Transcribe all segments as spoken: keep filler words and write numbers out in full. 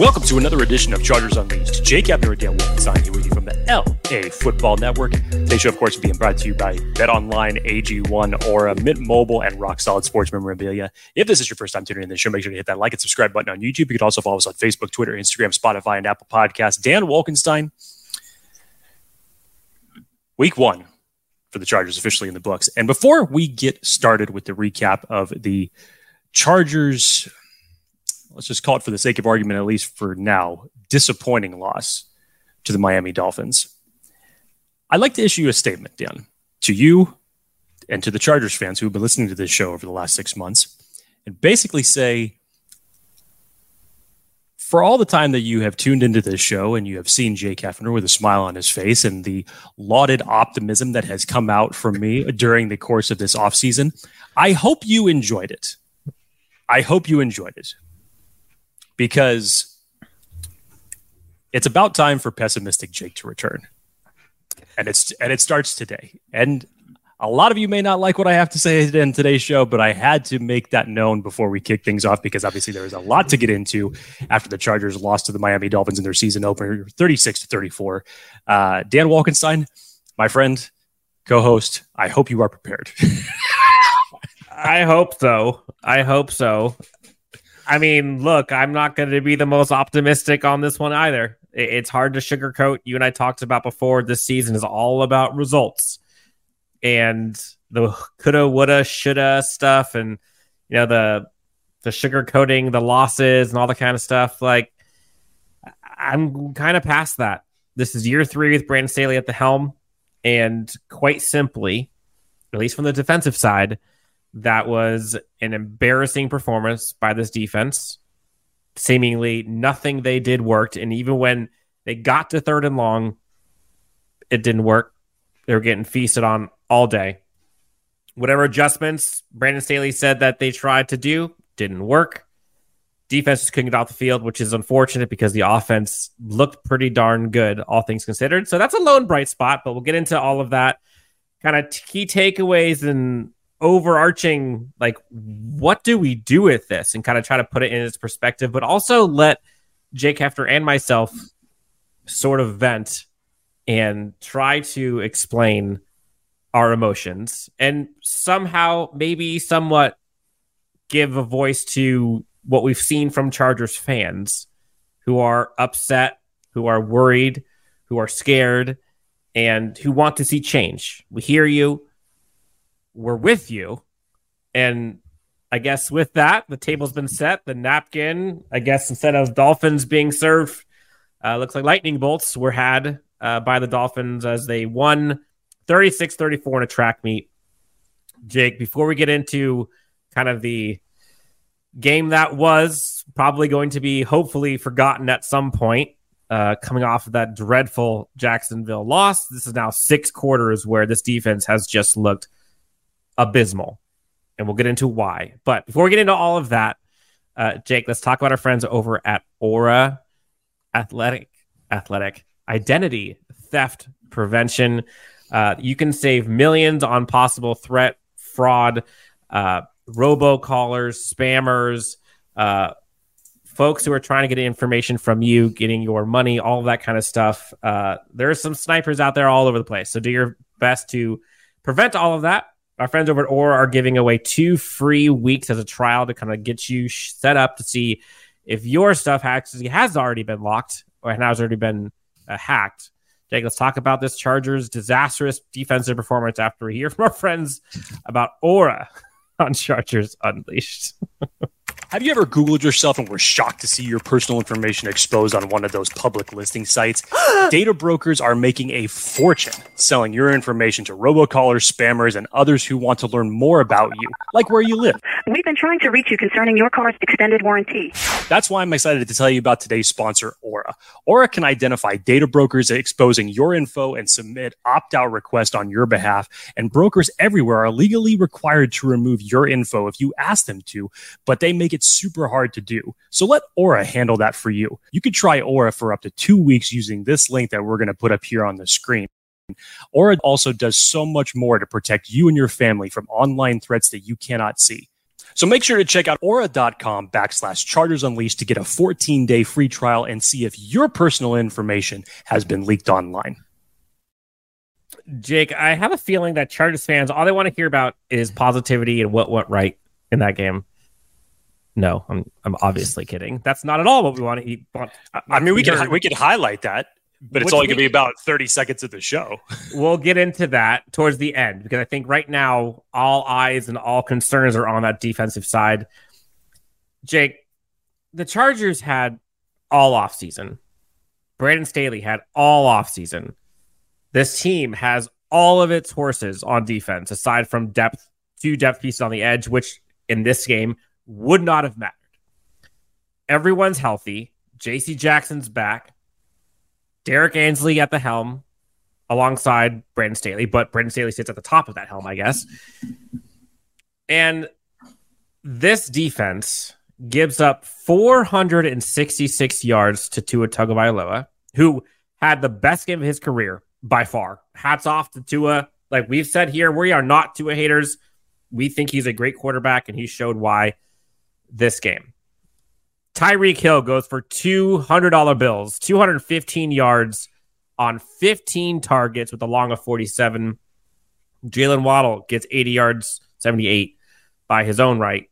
Welcome to another edition of Chargers Unleashed. Jake Hefner and Dan Wolkenstein here with you from the L A Football Network. Today's show, of course, is being brought to you by BetOnline, A G one, Aura, Mint Mobile, and Rock Solid Sports Memorabilia. If this is your first time tuning in to the show, make sure to hit that like and subscribe button on YouTube. You can also follow us on Facebook, Twitter, Instagram, Spotify, and Apple Podcasts. Dan Wolkenstein, week one for the Chargers officially in the books. And before we get started with the recap of the Chargers, let's just call it, for the sake of argument, at least for now, disappointing loss to the Miami Dolphins, I'd like to issue a statement, Dan, to you and to the Chargers fans who have been listening to this show over the last six months, and basically say, for all the time that you have tuned into this show and you have seen Jake Hefner with a smile on his face and the lauded optimism that has come out from me during the course of this offseason, I hope you enjoyed it. I hope you enjoyed it. Because it's about time for pessimistic Jake to return. And it's and it starts today. And a lot of you may not like what I have to say in today's show, but I had to make that known before we kick things off, because obviously there was a lot to get into after the Chargers lost to the Miami Dolphins in their season opener, thirty-six to thirty-four. Uh, Dan Wolkenstein, my friend, co-host, I hope you are prepared. I hope so. I hope so. I mean, look, I'm not going to be the most optimistic on this one either. It's hard to sugarcoat. You and I talked about before, this season is all about results. And the coulda, woulda, shoulda stuff, and you know, the the sugarcoating, the losses, and all the kind of stuff. Like, I'm kind of past that. This is year three with Brandon Staley at the helm. And quite simply, at least from the defensive side, that was an embarrassing performance by this defense. Seemingly nothing they did worked. And even when they got to third and long, it didn't work. They were getting feasted on all day. Whatever adjustments Brandon Staley said that they tried to do didn't work. Defense just couldn't get off the field, which is unfortunate because the offense looked pretty darn good, all things considered. So that's a lone bright spot, but we'll get into all of that. Kind of key takeaways and overarching, like, what do we do with this, and kind of try to put it in its perspective, but also let Jake Hefner and myself sort of vent and try to explain our emotions and somehow maybe somewhat give a voice to what we've seen from Chargers fans who are upset, who are worried, who are scared, and who want to see change. We hear you. We're with you. And I guess with that, the table's been set. The napkin, I guess, instead of Dolphins being served, uh, looks like lightning bolts were had uh, by the Dolphins as they won thirty-six thirty-four in a track meet. Jake, before we get into kind of the game that was probably going to be hopefully forgotten at some point, uh, coming off of that dreadful Jacksonville loss, this is now six quarters where this defense has just looked abysmal, and we'll get into why. But before we get into all of that, uh, Jake, let's talk about our friends over at Aura Athletic Athletic Identity Theft Prevention. Uh, you can save millions on possible threat, fraud, uh, robocallers, spammers, uh, folks who are trying to get information from you, getting your money, all of that kind of stuff. Uh, there are some snipers out there all over the place, so do your best to prevent all of that. Our friends over at Aura are giving away two free weeks as a trial to kind of get you set up to see if your stuff actually has already been locked or has already been uh, hacked. Jake, let's talk about this Chargers disastrous defensive performance after we hear from our friends about Aura on Chargers Unleashed. Have you ever Googled yourself and were shocked to see your personal information exposed on one of those public listing sites? Data brokers are making a fortune selling your information to robocallers, spammers, and others who want to learn more about you, like where you live. We've been trying to reach you concerning your car's extended warranty. That's why I'm excited to tell you about today's sponsor, Aura. Aura can identify data brokers exposing your info and submit opt-out requests on your behalf, and brokers everywhere are legally required to remove your info if you ask them to, but they make it super hard to do. So let Aura handle that for you. You could try Aura for up to two weeks using this link that we're going to put up here on the screen. Aura also does so much more to protect you and your family from online threats that you cannot see. So make sure to check out aura.com backslash Chargers Unleashed to get a fourteen-day free trial and see if your personal information has been leaked online. Jake, I have a feeling that Chargers fans, all they want to hear about is positivity and what went right in that game. No, I'm I'm obviously kidding. That's not at all what we want to eat. Want, I, I mean, we can we can highlight that, but it's only going to be about thirty seconds of the show. We'll get into that towards the end, because I think right now all eyes and all concerns are on that defensive side. Jake, the Chargers had all offseason. Brandon Staley had all offseason. This team has all of its horses on defense, aside from depth, two depth pieces on the edge, which in this game would not have mattered. Everyone's healthy. J C. Jackson's back. Derek Ansley at the helm alongside Brandon Staley, but Brandon Staley sits at the top of that helm, I guess. And this defense gives up four hundred sixty-six yards to Tua Tagovailoa, who had the best game of his career by far. Hats off to Tua. Like we've said here, we are not Tua haters. We think he's a great quarterback, and he showed why this game. Tyreek Hill goes for two hundred dollar bills, two hundred fifteen yards on fifteen targets with a long of forty-seven. Jaylen Waddle gets eighty yards, seventy-eight by his own right.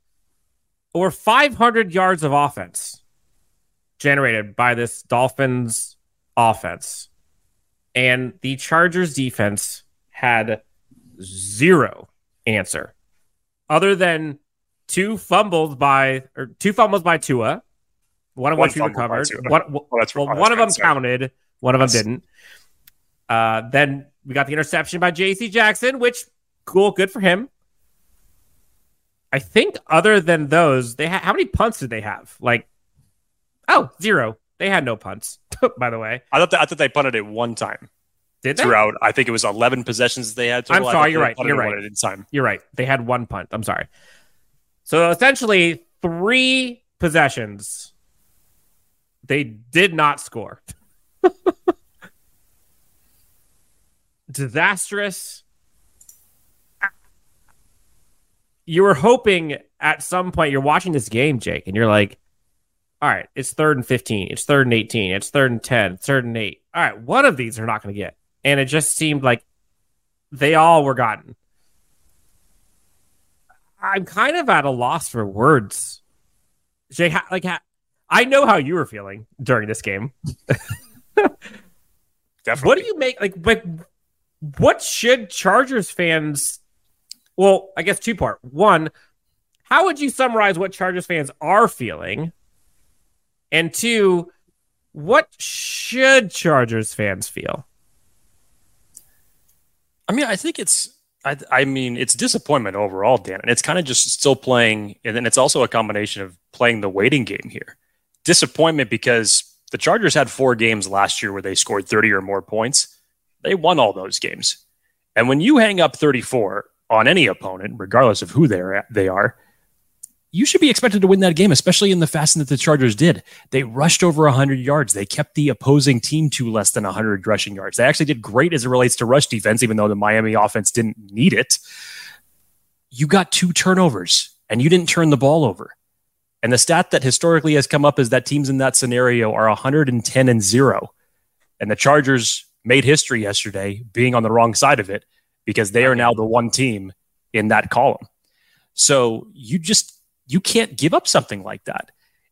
Over five hundred yards of offense generated by this Dolphins offense. And the Chargers defense had zero answer other than two fumbles by or two fumbles by Tua. One of which he recovered. One, well, that's, well, that's one of them sorry. counted. One of them didn't. Uh, then we got the interception by J C. Jackson, which, cool, good for him. I think other than those, they ha- how many punts did they have? Like, oh, zero. They had no punts, by the way. I thought they, I thought they punted it one time. Did they? Throughout, I think it was eleven possessions they had. Total. I'm sorry, you're right. You're right. At a time. You're right. They had one punt. I'm sorry. So essentially, three possessions. They did not score. Disastrous. You were hoping at some point, you're watching this game, Jake, and you're like, all right, it's third and fifteen. It's third and eighteen. It's third and ten. It's third and eight. All right, one of these are not going to get. And it just seemed like they all were gotten. I'm kind of at a loss for words. Jay, like, I know how you were feeling during this game. Definitely. What do you make? Like, like, what should Chargers fans? Well, I guess two part. One, how would you summarize what Chargers fans are feeling? And two, what should Chargers fans feel? I mean, I think it's, I, I mean, it's disappointment overall, Dan. And it's kind of just still playing. And then it's also a combination of playing the waiting game here. Disappointment because the Chargers had four games last year where they scored thirty or more points. They won all those games. And when you hang up thirty-four on any opponent, regardless of who they're they are, you should be expected to win that game, especially in the fashion that the Chargers did. They rushed over one hundred yards. They kept the opposing team to less than one hundred rushing yards. They actually did great as it relates to rush defense, even though the Miami offense didn't need it. You got two turnovers, and you didn't turn the ball over. And the stat that historically has come up is that teams in that scenario are one hundred ten and zero. And the Chargers made history yesterday being on the wrong side of it because they are now the one team in that column. So you just... You can't give up something like that.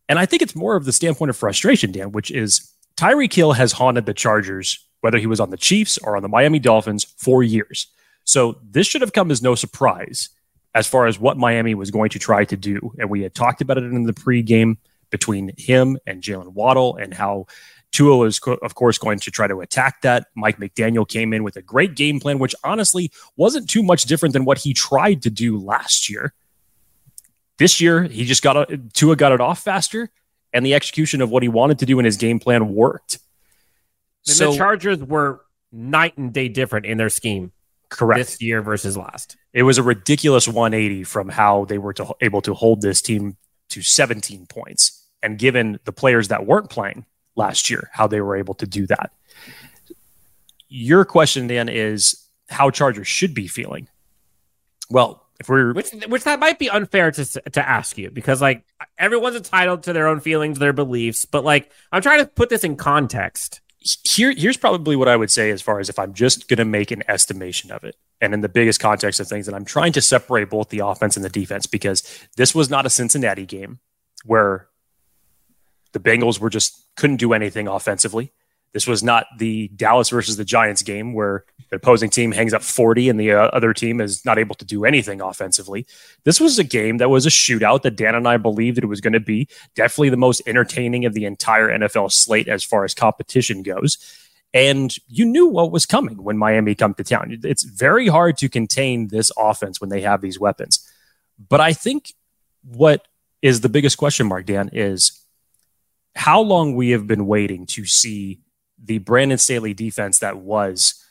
And I think it's more of the standpoint of frustration, Dan, which is Tyreek Hill has haunted the Chargers, whether he was on the Chiefs or on the Miami Dolphins, for years. So this should have come as no surprise as far as what Miami was going to try to do. And we had talked about it in the pregame between him and Jaylen Waddle and how Tua was, of course, going to try to attack that. Mike McDaniel came in with a great game plan, which honestly wasn't too much different than what he tried to do last year. This year, he just got a, Tua got it off faster, and the execution of what he wanted to do in his game plan worked. And so, the Chargers were night and day different in their scheme. Correct. This year versus last. It was a ridiculous one eighty from how they were to, able to hold this team to seventeen points, and given the players that weren't playing last year, how they were able to do that. Your question, Dan, is how Chargers should be feeling. Well, If we're which which that might be unfair to to ask you, because like everyone's entitled to their own feelings, their beliefs, but like I'm trying to put this in context. Here, here's probably what I would say as far as if I'm just going to make an estimation of it. And in the biggest context of things, that I'm trying to separate both the offense and the defense, because this was not a Cincinnati game where the Bengals were just couldn't do anything offensively. This was not the Dallas versus the Giants game where the opposing team hangs up forty and the uh, other team is not able to do anything offensively. This was a game that was a shootout that Dan and I believed it was going to be. Definitely the most entertaining of the entire N F L slate as far as competition goes. And you knew what was coming when Miami come to town. It's very hard to contain this offense when they have these weapons. But I think what is the biggest question mark, Dan, is how long we have been waiting to see the Brandon Staley defense that was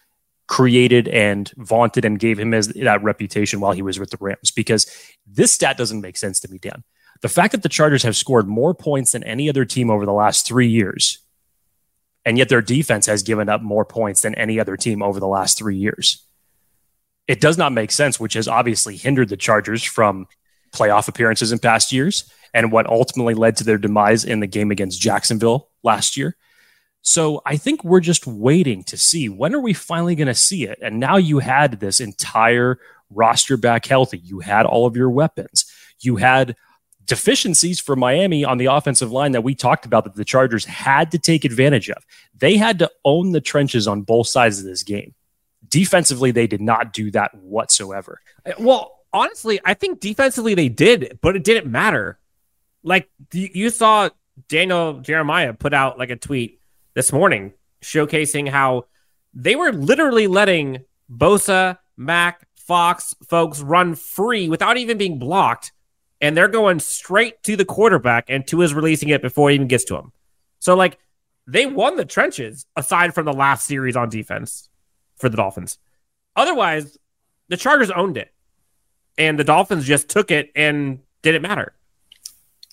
created and vaunted and gave him his, that reputation while he was with the Rams. Because this stat doesn't make sense to me, Dan. The fact that the Chargers have scored more points than any other team over the last three years, and yet their defense has given up more points than any other team over the last three years. It does not make sense, which has obviously hindered the Chargers from playoff appearances in past years and what ultimately led to their demise in the game against Jacksonville last year. So I think we're just waiting to see, when are we finally going to see it? And now you had this entire roster back healthy. You had all of your weapons. You had deficiencies for Miami on the offensive line that we talked about that the Chargers had to take advantage of. They had to own the trenches on both sides of this game. Defensively, they did not do that whatsoever. Well, honestly, I think defensively they did, but it didn't matter. Like, you saw Daniel Jeremiah put out like a tweet this morning, showcasing how they were literally letting Bosa, Mack, Fox, folks run free without even being blocked, and they're going straight to the quarterback, and Tua's releasing it before he even gets to him. So, like, they won the trenches, aside from the last series on defense for the Dolphins. Otherwise, the Chargers owned it, and the Dolphins just took it and didn't matter.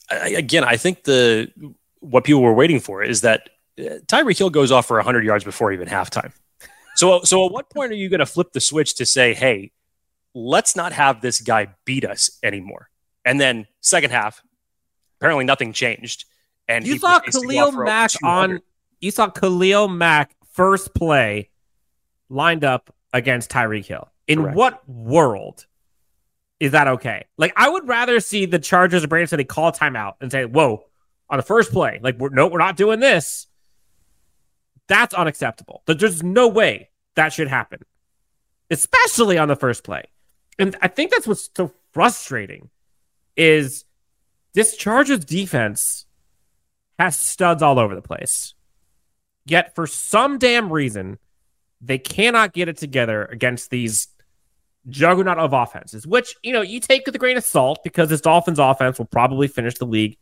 I, again, I think the what people were waiting for is that Tyreek Hill goes off for one hundred yards before even halftime. So, so at what point are you going to flip the switch to say, hey, let's not have this guy beat us anymore? And then second half, apparently nothing changed. And you saw Khalil Mack on. You saw Khalil Mack first play lined up against Tyreek Hill. In Correct. What world is that okay? Like, I would rather see the Chargers or Brandon Staley call timeout and say, whoa, on the first play, like, we're, no, we're not doing this. That's unacceptable. There's no way that should happen, especially on the first play. And I think that's what's so frustrating is this Chargers defense has studs all over the place. Yet for some damn reason, they cannot get it together against these juggernaut of offenses, which, you know, you take with a grain of salt because this Dolphins offense will probably finish the league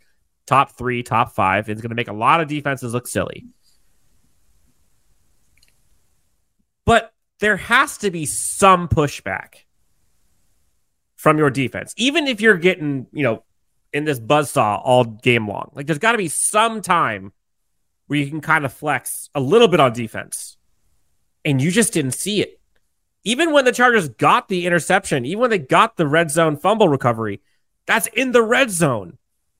top three, top five. It's going to make a lot of defenses look silly. But there has to be some pushback from your defense, even if you're getting, you know, in this buzzsaw all game long. Like, there's got to be some time where you can kind of flex a little bit on defense, and you just didn't see it. Even when the Chargers got the interception, even when they got the red zone fumble recovery, that's in the red zone.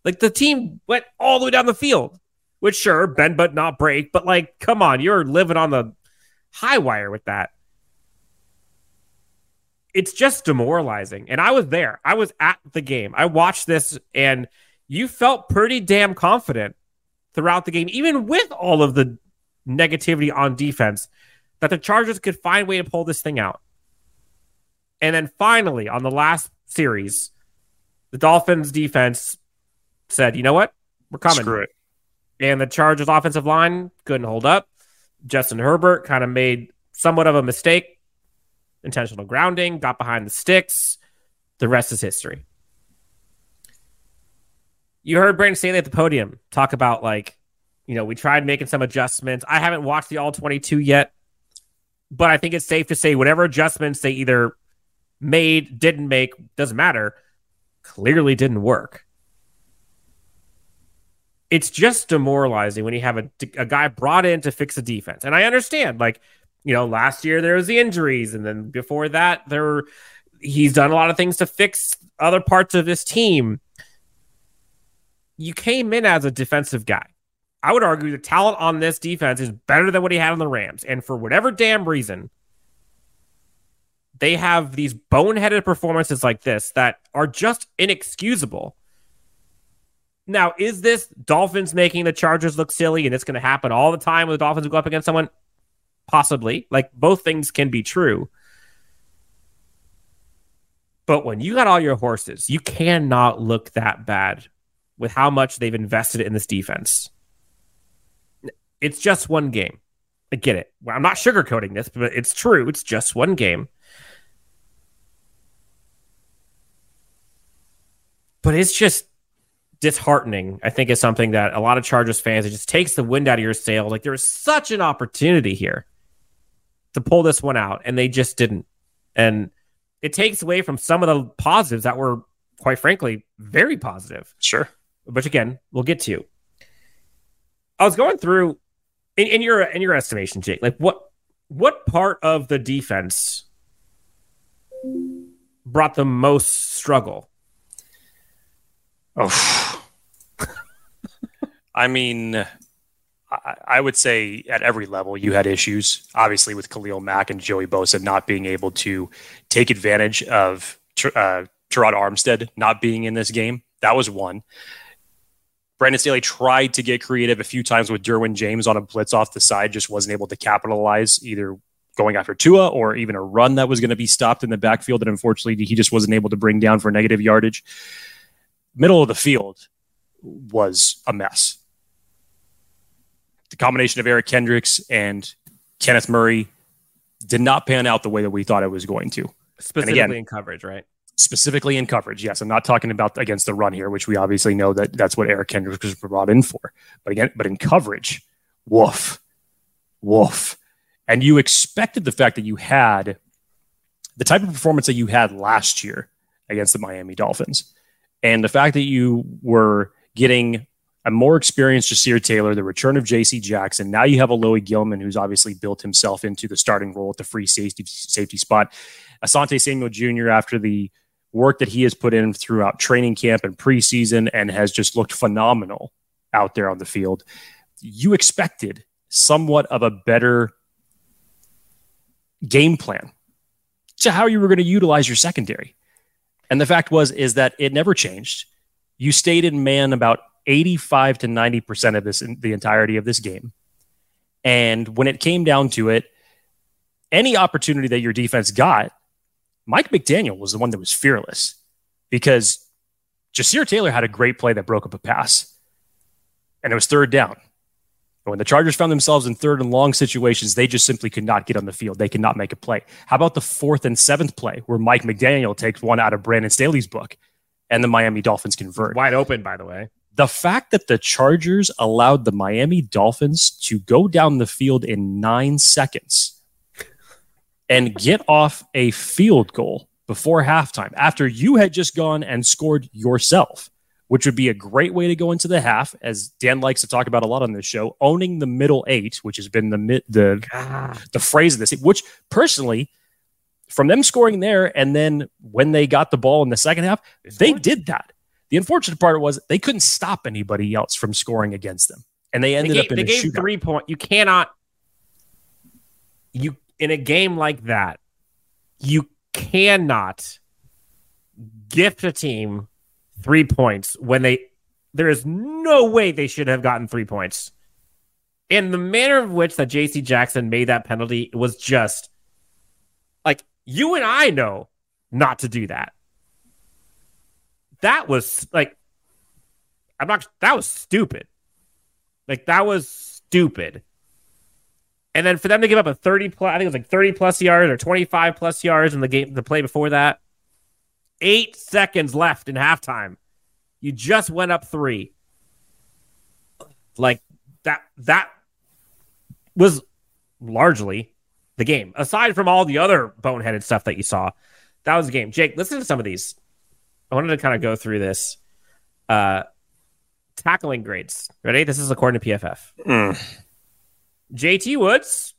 Like, the team went all the way down the field, which, sure, bend but not break, but like, come on, you're living on the high wire with that. It's just demoralizing. And I was there. I was at the game. I watched this, and you felt pretty damn confident throughout the game, even with all of the negativity on defense, that the Chargers could find a way to pull this thing out. And then finally, on the last series, the Dolphins defense said, you know what? We're coming. Screw it. And the Chargers offensive line couldn't hold up. Justin Herbert kind of made somewhat of a mistake. Intentional grounding, got behind the sticks. The rest is history. You heard Brandon Staley at the podium talk about, like, you know, we tried making some adjustments. I haven't watched the all twenty-two yet, but I think it's safe to say whatever adjustments they either made, didn't make, doesn't matter, clearly didn't work. It's just demoralizing when you have a, a guy brought in to fix a defense. And I understand, like, you know, last year there was the injuries, and then before that there were he's done a lot of things to fix other parts of this team. You came in as a defensive guy. I would argue the talent on this defense is better than what he had on the Rams. And for whatever damn reason, they have these boneheaded performances like this that are just inexcusable. Now, is this Dolphins making the Chargers look silly and it's going to happen all the time when the Dolphins go up against someone? Possibly. Like, both things can be true. But when you got all your horses, you cannot look that bad with how much they've invested in this defense. It's just one game. I get it. Well, I'm not sugarcoating this, but it's true. It's just one game. But it's just disheartening, I think, is something that a lot of Chargers fans, it just takes the wind out of your sails. Like, there was such an opportunity here to pull this one out, and they just didn't. And it takes away from some of the positives that were, quite frankly, very positive. Sure. Which, again, we'll get to. I was going through... In, in your in your estimation, Jake, like what what part of the defense brought the most struggle? Oh, I mean, I, I would say at every level you had issues. Obviously, with Khalil Mack and Joey Bosa not being able to take advantage of uh, Terron Armstead not being in this game, that was one. Brandon Staley tried to get creative a few times with Derwin James on a blitz off the side, just wasn't able to capitalize, either going after Tua or even a run that was going to be stopped in the backfield. And unfortunately, he just wasn't able to bring down for negative yardage. Middle of the field was a mess. The combination of Eric Kendricks and Kenneth Murray did not pan out the way that we thought it was going to. Specifically again, in coverage, right? Specifically in coverage, yes. I'm not talking about against the run here, which we obviously know that that's what Eric Kendricks was brought in for. But again, but in coverage, woof, woof. And you expected the fact that you had the type of performance that you had last year against the Miami Dolphins. And the fact that you were getting a more experienced Jasir Taylor, the return of J C. Jackson. Now you have a Loewy Gilman, who's obviously built himself into the starting role at the free safety safety spot. Asante Samuel Junior, after the work that he has put in throughout training camp and preseason and has just looked phenomenal out there on the field. You expected somewhat of a better game plan to how you were going to utilize your secondary. And the fact was, is that it never changed. You stayed in man about eighty-five to ninety percent of this, the entirety of this game. And when it came down to it, any opportunity that your defense got, Mike McDaniel was the one that was fearless, because Jasir Taylor had a great play that broke up a pass, and it was third down. But when the Chargers found themselves in third and long situations, they just simply could not get on the field. They could not make a play. How about the fourth and seventh play where Mike McDaniel takes one out of Brandon Staley's book and the Miami Dolphins convert? Wide open, by the way. The fact that the Chargers allowed the Miami Dolphins to go down the field in nine seconds and get off a field goal before halftime, after you had just gone and scored yourself, which would be a great way to go into the half, as Dan likes to talk about a lot on this show, owning the middle eight, which has been the the, the, the phrase of this, which personally, from them scoring there, and then when they got the ball in the second half, they did that. The unfortunate part was they couldn't stop anybody else from scoring against them, and they ended they gave, up in they a gave shootout. Three point. You cannot... You In a game like that, you cannot gift a team three points when they... There is no way they should have gotten three points. And the manner in which that J C. Jackson made that penalty was just... Like, you and I know not to do that. That was, like... I'm not... That was stupid. Like, that was stupid. And then for them to give up a thirty plus, I think it was like thirty plus yards or twenty-five plus yards in the game, the play before that. Eight seconds left in halftime. You just went up three. Like that, that was largely the game. Aside from all the other boneheaded stuff that you saw, that was the game. Jake, listen to some of these. I wanted to kind of go through this. Uh, tackling grades. Ready? This is according to P F F. Mm. J T Woods,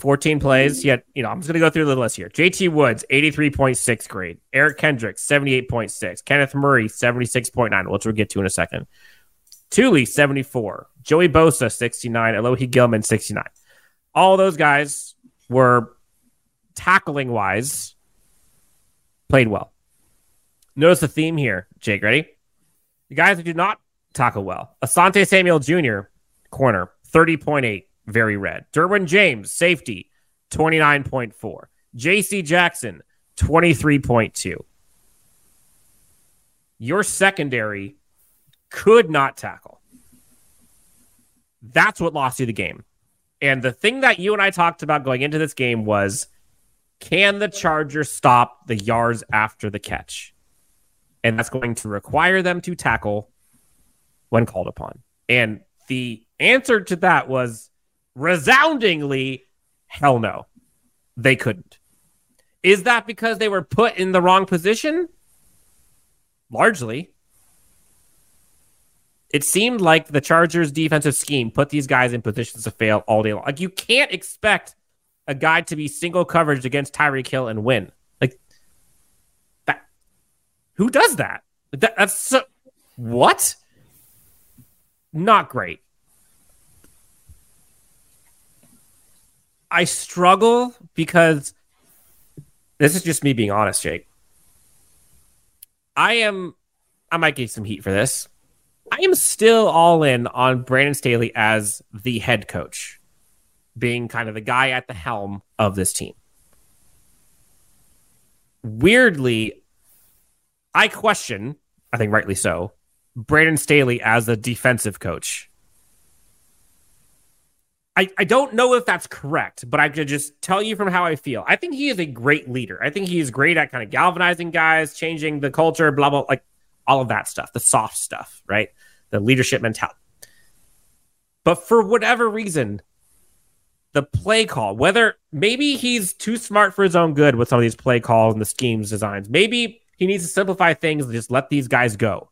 fourteen plays. Yet, you know, I'm just going to go through the list here. J T Woods, eighty-three point six grade. Eric Kendricks, seventy-eight point six. Kenneth Murray, seventy-six point nine, which we'll get to in a second. Thule, seventy-four. Joey Bosa, sixty-nine. Loewy Gilman, sixty-nine. All those guys were tackling-wise played well. Notice the theme here, Jake. Ready? The guys who do not tackle well. Asante Samuel Junior, corner, thirty point eight. Very red. Derwin James, safety, twenty-nine point four. J C. Jackson, twenty-three point two. Your secondary could not tackle. That's what lost you the game. And the thing that you and I talked about going into this game was, can the Chargers stop the yards after the catch? And that's going to require them to tackle when called upon. And the answer to that was resoundingly, hell no, they couldn't. Is that because they were put in the wrong position? Largely. It seemed like the Chargers' defensive scheme put these guys in positions to fail all day long. Like, you can't expect a guy to be single coverage against Tyreek Hill and win. Like, that, who does that? that that's so, what? Not great. I struggle because this is just me being honest, Jake. I am, I might get some heat for this. I am still all in on Brandon Staley as the head coach, being kind of the guy at the helm of this team. Weirdly, I question, I think rightly so, Brandon Staley as the defensive coach. I, I don't know if that's correct, but I could just tell you from how I feel. I think he is a great leader. I think he is great at kind of galvanizing guys, changing the culture, blah, blah, like all of that stuff, the soft stuff, right? The leadership mentality. But for whatever reason, the play call, whether maybe he's too smart for his own good with some of these play calls and the schemes, designs, maybe he needs to simplify things and just let these guys go.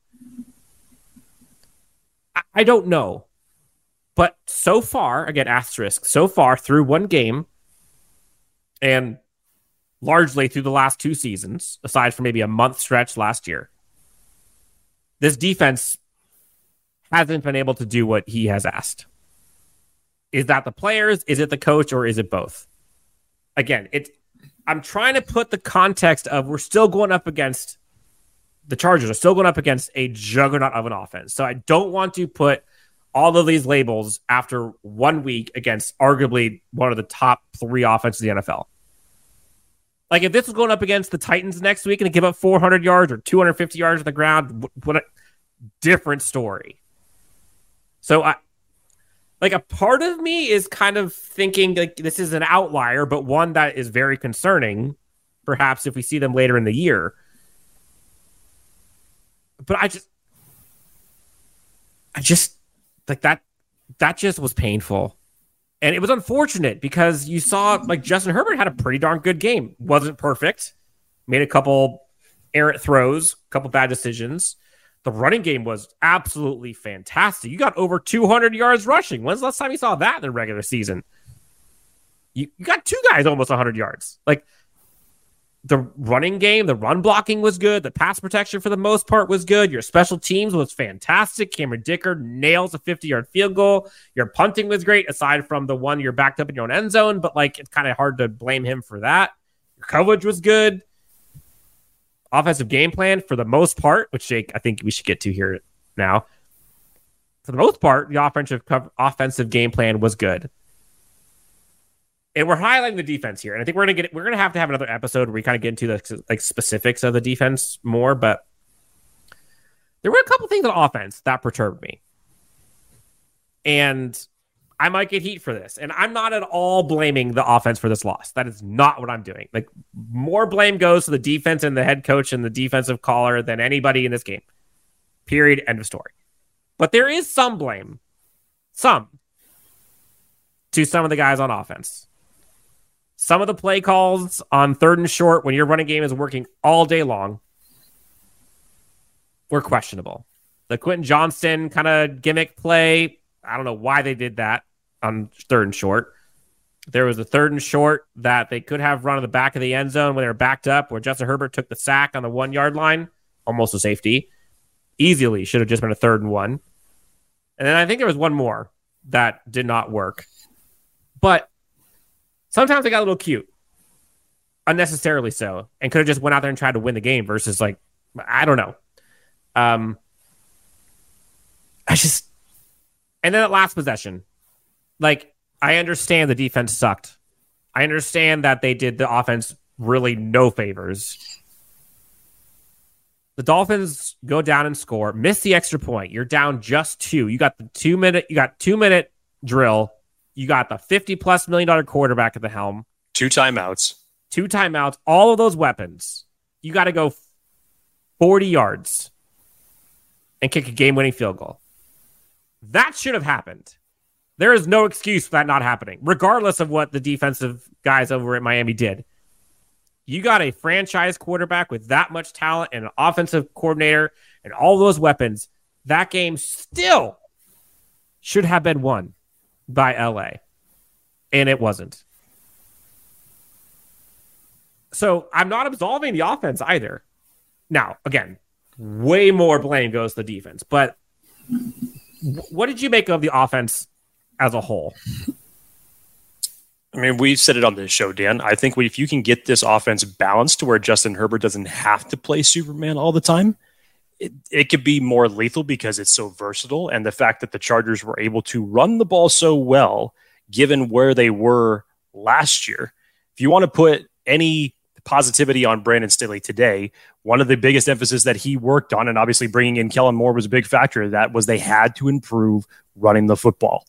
I, I don't know. But so far, again, asterisk, so far through one game and largely through the last two seasons, aside from maybe a month stretch last year, this defense hasn't been able to do what he has asked. Is that the players? Is it the coach? Or is it both? Again, it's, I'm trying to put the context of we're still going up against the Chargers. We're still going up against a juggernaut of an offense. So I don't want to put all of these labels after one week against arguably one of the top three offenses in the N F L. Like, if this was going up against the Titans next week and they give up four hundred yards or two hundred fifty yards on the ground, what a different story. So I, like, a part of me is kind of thinking like this is an outlier, but one that is very concerning, perhaps if we see them later in the year. But I just, I just, Like that, that just was painful. And it was unfortunate because you saw like Justin Herbert had a pretty darn good game. Wasn't perfect. Made a couple errant throws, couple bad decisions. The running game was absolutely fantastic. You got over two hundred yards rushing. When's the last time you saw that in the regular season? You, you got two guys almost one hundred yards. Like the running game, the run blocking was good. The pass protection for the most part was good. Your special teams was fantastic. Cameron Dicker nails a fifty-yard field goal. Your punting was great, aside from the one you're backed up in your own end zone, but like it's kind of hard to blame him for that. Your coverage was good. Offensive game plan for the most part, which Jake, I think we should get to here now. For the most part, the offensive offensive game plan was good. And we're highlighting the defense here, and I think we're gonna get we're gonna have to have another episode where we kind of get into the like specifics of the defense more. But there were a couple things on offense that perturbed me, and I might get heat for this. And I'm not at all blaming the offense for this loss. That is not what I'm doing. Like, more blame goes to the defense and the head coach and the defensive caller than anybody in this game. Period. End of story. But there is some blame, some to some of the guys on offense. Some of the play calls on third and short when your running game is working all day long were questionable. The Quentin Johnston kind of gimmick play, I don't know why they did that on third and short. There was a third and short that they could have run to the back of the end zone when they were backed up, where Justin Herbert took the sack on the one-yard line, almost a safety. Easily should have just been a third and one. And then I think there was one more that did not work. But sometimes they got a little cute. Unnecessarily so. And could have just went out there and tried to win the game versus, like, I don't know. Um, I just... And then at last possession, like, I understand the defense sucked. I understand that they did the offense really no favors. The Dolphins go down and score, miss the extra point. You're down just two. You got the two minute, you got two minute drill. You got the fifty plus million dollar quarterback at the helm. Two timeouts. Two timeouts. All of those weapons. You got to go forty yards and kick a game winning field goal. That should have happened. There is no excuse for that not happening, regardless of what the defensive guys over at Miami did. You got a franchise quarterback with that much talent and an offensive coordinator and all those weapons. That game still should have been won by L A, and it wasn't. So I'm not absolving the offense either. Now, again, way more blame goes to the defense, but what did you make of the offense as a whole? I mean, we've said it on this show, Dan. I think if you can get this offense balanced to where Justin Herbert doesn't have to play Superman all the time, it, it could be more lethal because it's so versatile. And the fact that the Chargers were able to run the ball so well, given where they were last year, if you want to put any positivity on Brandon Staley today, one of the biggest emphasis that he worked on, and obviously bringing in Kellen Moore was a big factor of that, was they had to improve running the football.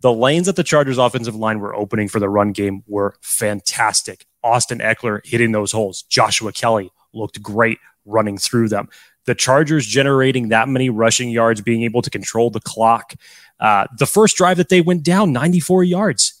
The lanes that the Chargers offensive line were opening for the run game were fantastic. Austin Eckler hitting those holes. Joshua Kelly looked great running through them. The Chargers generating that many rushing yards, being able to control the clock. Uh, the first drive that they went down, ninety-four yards.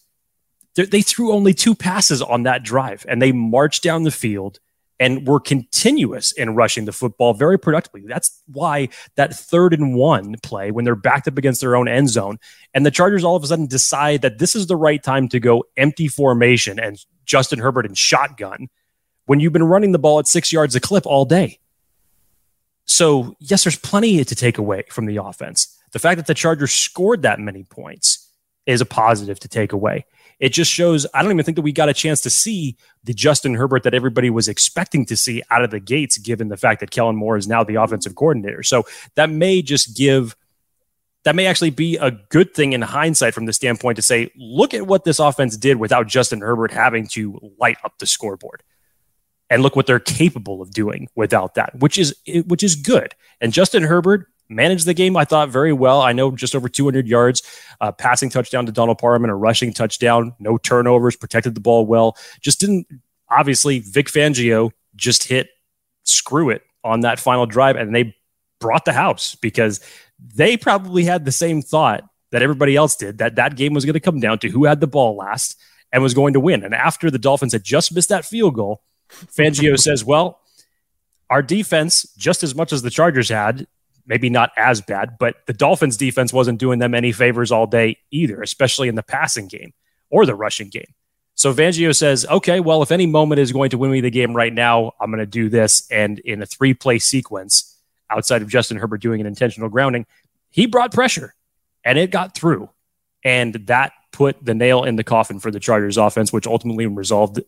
They threw only two passes on that drive, and they marched down the field and were continuous in rushing the football very productively. That's why that third and one play, when they're backed up against their own end zone, and the Chargers all of a sudden decide that this is the right time to go empty formation and Justin Herbert and shotgun when you've been running the ball at six yards a clip all day. So, yes, there's plenty to take away from the offense. The fact that the Chargers scored that many points is a positive to take away. It just shows, I don't even think that we got a chance to see the Justin Herbert that everybody was expecting to see out of the gates, given the fact that Kellen Moore is now the offensive coordinator. So that may just give, that may actually be a good thing in hindsight from the standpoint to say, look at what this offense did without Justin Herbert having to light up the scoreboard. And look what they're capable of doing without that, which is, which is good. And Justin Herbert managed the game, I thought, very well. I know just over two hundred yards, uh, passing touchdown to Donald Parham and a rushing touchdown, no turnovers, protected the ball well. Just didn't, obviously, Vic Fangio just hit screw it on that final drive, and they brought the house because they probably had the same thought that everybody else did, that that game was going to come down to who had the ball last and was going to win. And after the Dolphins had just missed that field goal, Fangio says, well, our defense, just as much as the Chargers had, maybe not as bad, but the Dolphins defense wasn't doing them any favors all day either, especially in the passing game or the rushing game. So Fangio says, okay, well, if any moment is going to win me the game right now, I'm going to do this. And in a three-play sequence, outside of Justin Herbert doing an intentional grounding, he brought pressure, and it got through. And that put the nail in the coffin for the Chargers offense, which ultimately resolved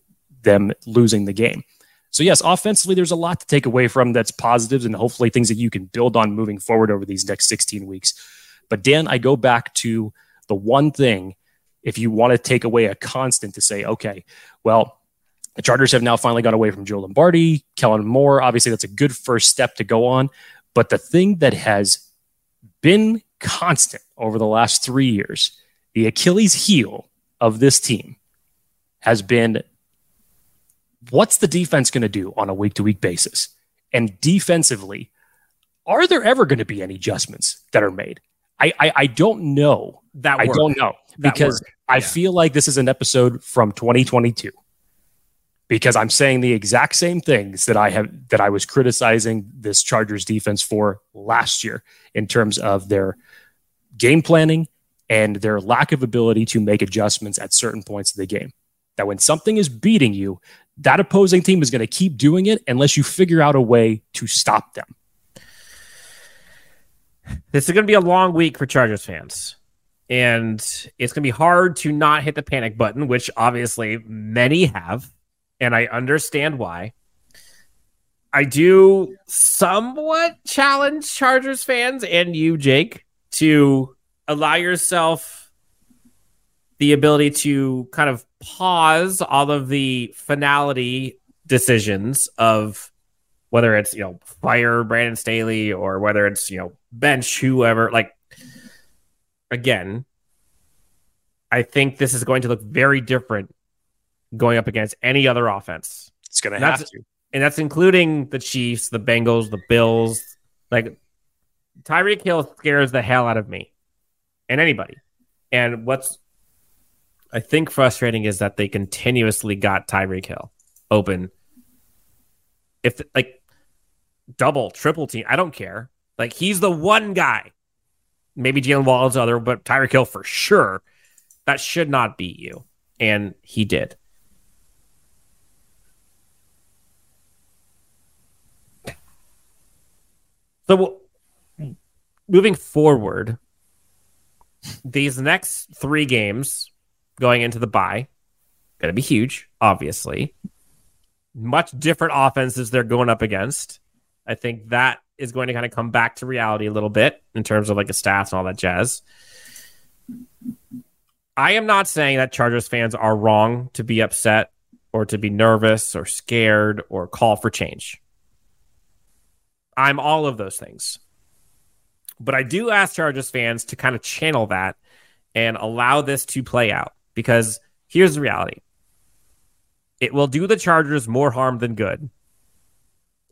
them losing the game. So yes, offensively, there's a lot to take away from that's positives and hopefully things that you can build on moving forward over these next sixteen weeks. But Dan, I go back to the one thing, if you want to take away a constant to say, okay, well, the Chargers have now finally got away from Joe Lombardi, Kellen Moore. Obviously, that's a good first step to go on. But the thing that has been constant over the last three years, the Achilles heel of this team has been, what's the defense going to do on a week-to-week basis? And defensively, are there ever going to be any adjustments that are made? I I, I don't know. That I word. don't know that because word. I yeah. feel like this is an episode from twenty twenty-two because I'm saying the exact same things that I have that I was criticizing this Chargers defense for last year in terms of their game planning and their lack of ability to make adjustments at certain points of the game. That when something is beating you, that opposing team is going to keep doing it unless you figure out a way to stop them. This is going to be a long week for Chargers fans, and it's going to be hard to not hit the panic button, which obviously many have, and I understand why. I do somewhat challenge Chargers fans and you, Jake, to allow yourself the ability to kind of pause all of the finality decisions of whether it's, you know, fire Brandon Staley or whether it's, you know, bench whoever. Like, again, I think this is going to look very different going up against any other offense. It's going to have to. And that's including the Chiefs, the Bengals, the Bills. Like, Tyreek Hill scares the hell out of me and anybody. And what's, I think, frustrating is that they continuously got Tyreek Hill open. If, like, double, triple team, I don't care. Like, he's the one guy. Maybe Jaylen Waddle's other, but Tyreek Hill for sure. That should not beat you. And he did. So moving forward, these next three games going into the bye, going to be huge, obviously. Much different offenses they're going up against. I think that is going to kind of come back to reality a little bit in terms of like the stats and all that jazz. I am not saying that Chargers fans are wrong to be upset or to be nervous or scared or call for change. I'm all of those things. But I do ask Chargers fans to kind of channel that and allow this to play out, because here's the reality. It will do the Chargers more harm than good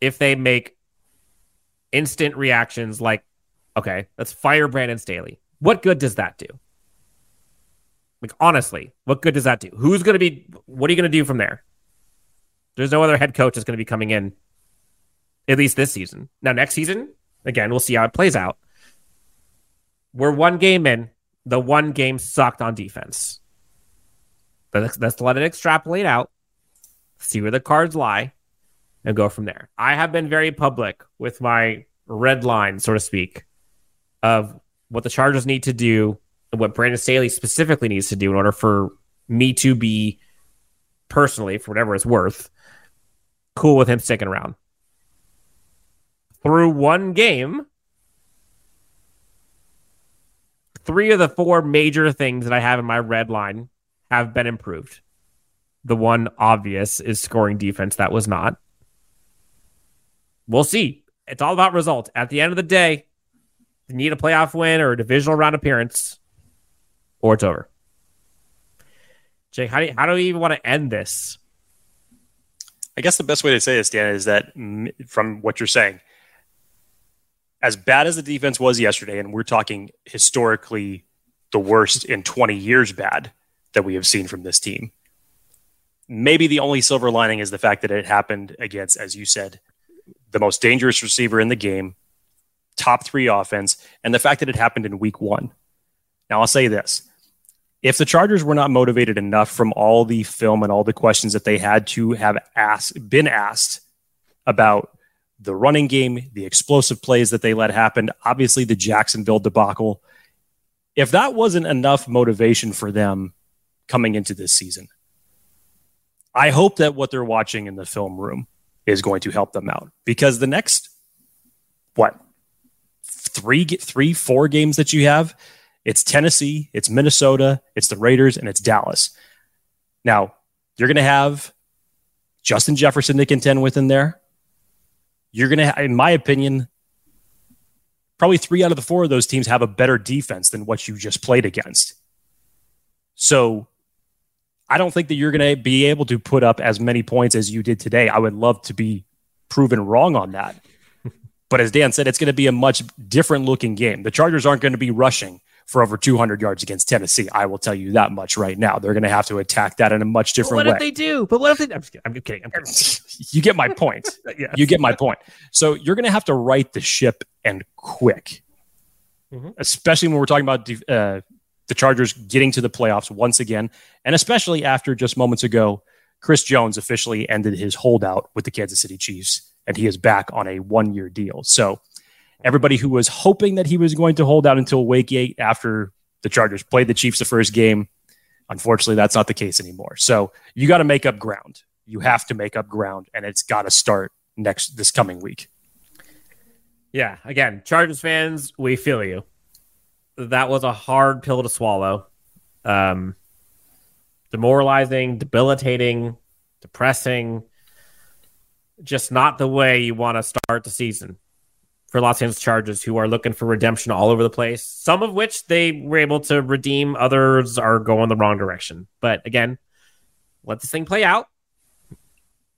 if they make instant reactions like, okay, let's fire Brandon Staley. What good does that do? Like, honestly, what good does that do? Who's going to be, what are you going to do from there? There's no other head coach that's going to be coming in, at least this season. Now, next season, again, we'll see how it plays out. We're one game in. The one game sucked on defense. Let's, let's let it extrapolate out, see where the cards lie, and go from there. I have been very public with my red line, so to speak, of what the Chargers need to do and what Brandon Staley specifically needs to do in order for me to be, personally, for whatever it's worth, cool with him sticking around. Through one game, three of the four major things that I have in my red line have been improved. The one obvious is scoring defense. That was not. We'll see. It's all about results. At the end of the day, you need a playoff win or a divisional round appearance, or it's over. Jake, how do you, how do we even want to end this? I guess the best way to say this, Dan, is that from what you're saying, as bad as the defense was yesterday, and we're talking historically the worst in twenty years bad that we have seen from this team, maybe the only silver lining is the fact that it happened against, as you said, the most dangerous receiver in the game, top three offense, and the fact that it happened in week one. Now, I'll say this. If the Chargers were not motivated enough from all the film and all the questions that they had to have asked, been asked about the running game, the explosive plays that they let happen, obviously the Jacksonville debacle. If that wasn't enough motivation for them coming into this season, I hope that what they're watching in the film room is going to help them out, because the next, what, three, three, four games that you have, it's Tennessee, it's Minnesota, it's the Raiders, and it's Dallas. Now, you're going to have Justin Jefferson to contend with in there. You're going to, in my opinion, probably three out of the four of those teams have a better defense than what you just played against. So I don't think that you're going to be able to put up as many points as you did today. I would love to be proven wrong on that. But as Dan said, it's going to be a much different looking game. The Chargers aren't going to be rushing for over two hundred yards against Tennessee. I will tell you that much right now. They're going to have to attack that in a much different way. But what if they do? But what if they... I'm just kidding. I'm kidding. I'm kidding. You get my point. Yes. You get my point. So you're going to have to right the ship and quick, mm-hmm. especially when we're talking about de- uh, the Chargers getting to the playoffs once again, and especially after just moments ago, Chris Jones officially ended his holdout with the Kansas City Chiefs, and he is back on a one-year deal. So everybody who was hoping that he was going to hold out until week eight after the Chargers played the Chiefs the first game, unfortunately, that's not the case anymore. So you got to make up ground. You have to make up ground, and it's got to start next this coming week. Yeah, again, Chargers fans, we feel you. That was a hard pill to swallow. Um, demoralizing, debilitating, depressing. Just not the way you want to start the season for Los Angeles Chargers, who are looking for redemption all over the place, some of which they were able to redeem. Others are going the wrong direction. But again, let this thing play out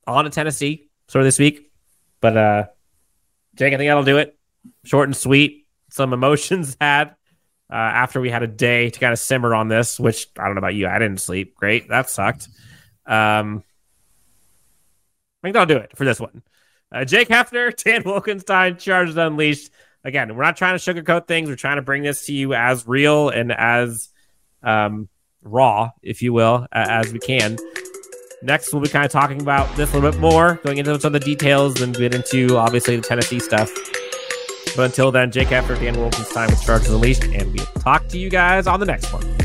on to Tennessee sort of this week. But uh, Jake, I think that'll do it. Short and sweet. Some emotions had uh, after we had a day to kind of simmer on this, which I don't know about you. I didn't sleep. Great. That sucked. Um, I think that'll do it for this one. Uh, Jake Hefner, Dan Wolkenstein, Chargers Unleashed. Again, we're not trying to sugarcoat things. We're trying to bring this to you as real and as um, raw, if you will, uh, as we can. Next, we'll be kind of talking about this a little bit more, going into some of the details and get into, obviously, the Tennessee stuff. But until then, Jake Hefner, Dan Wolkenstein with Chargers Unleashed, and we'll talk to you guys on the next one.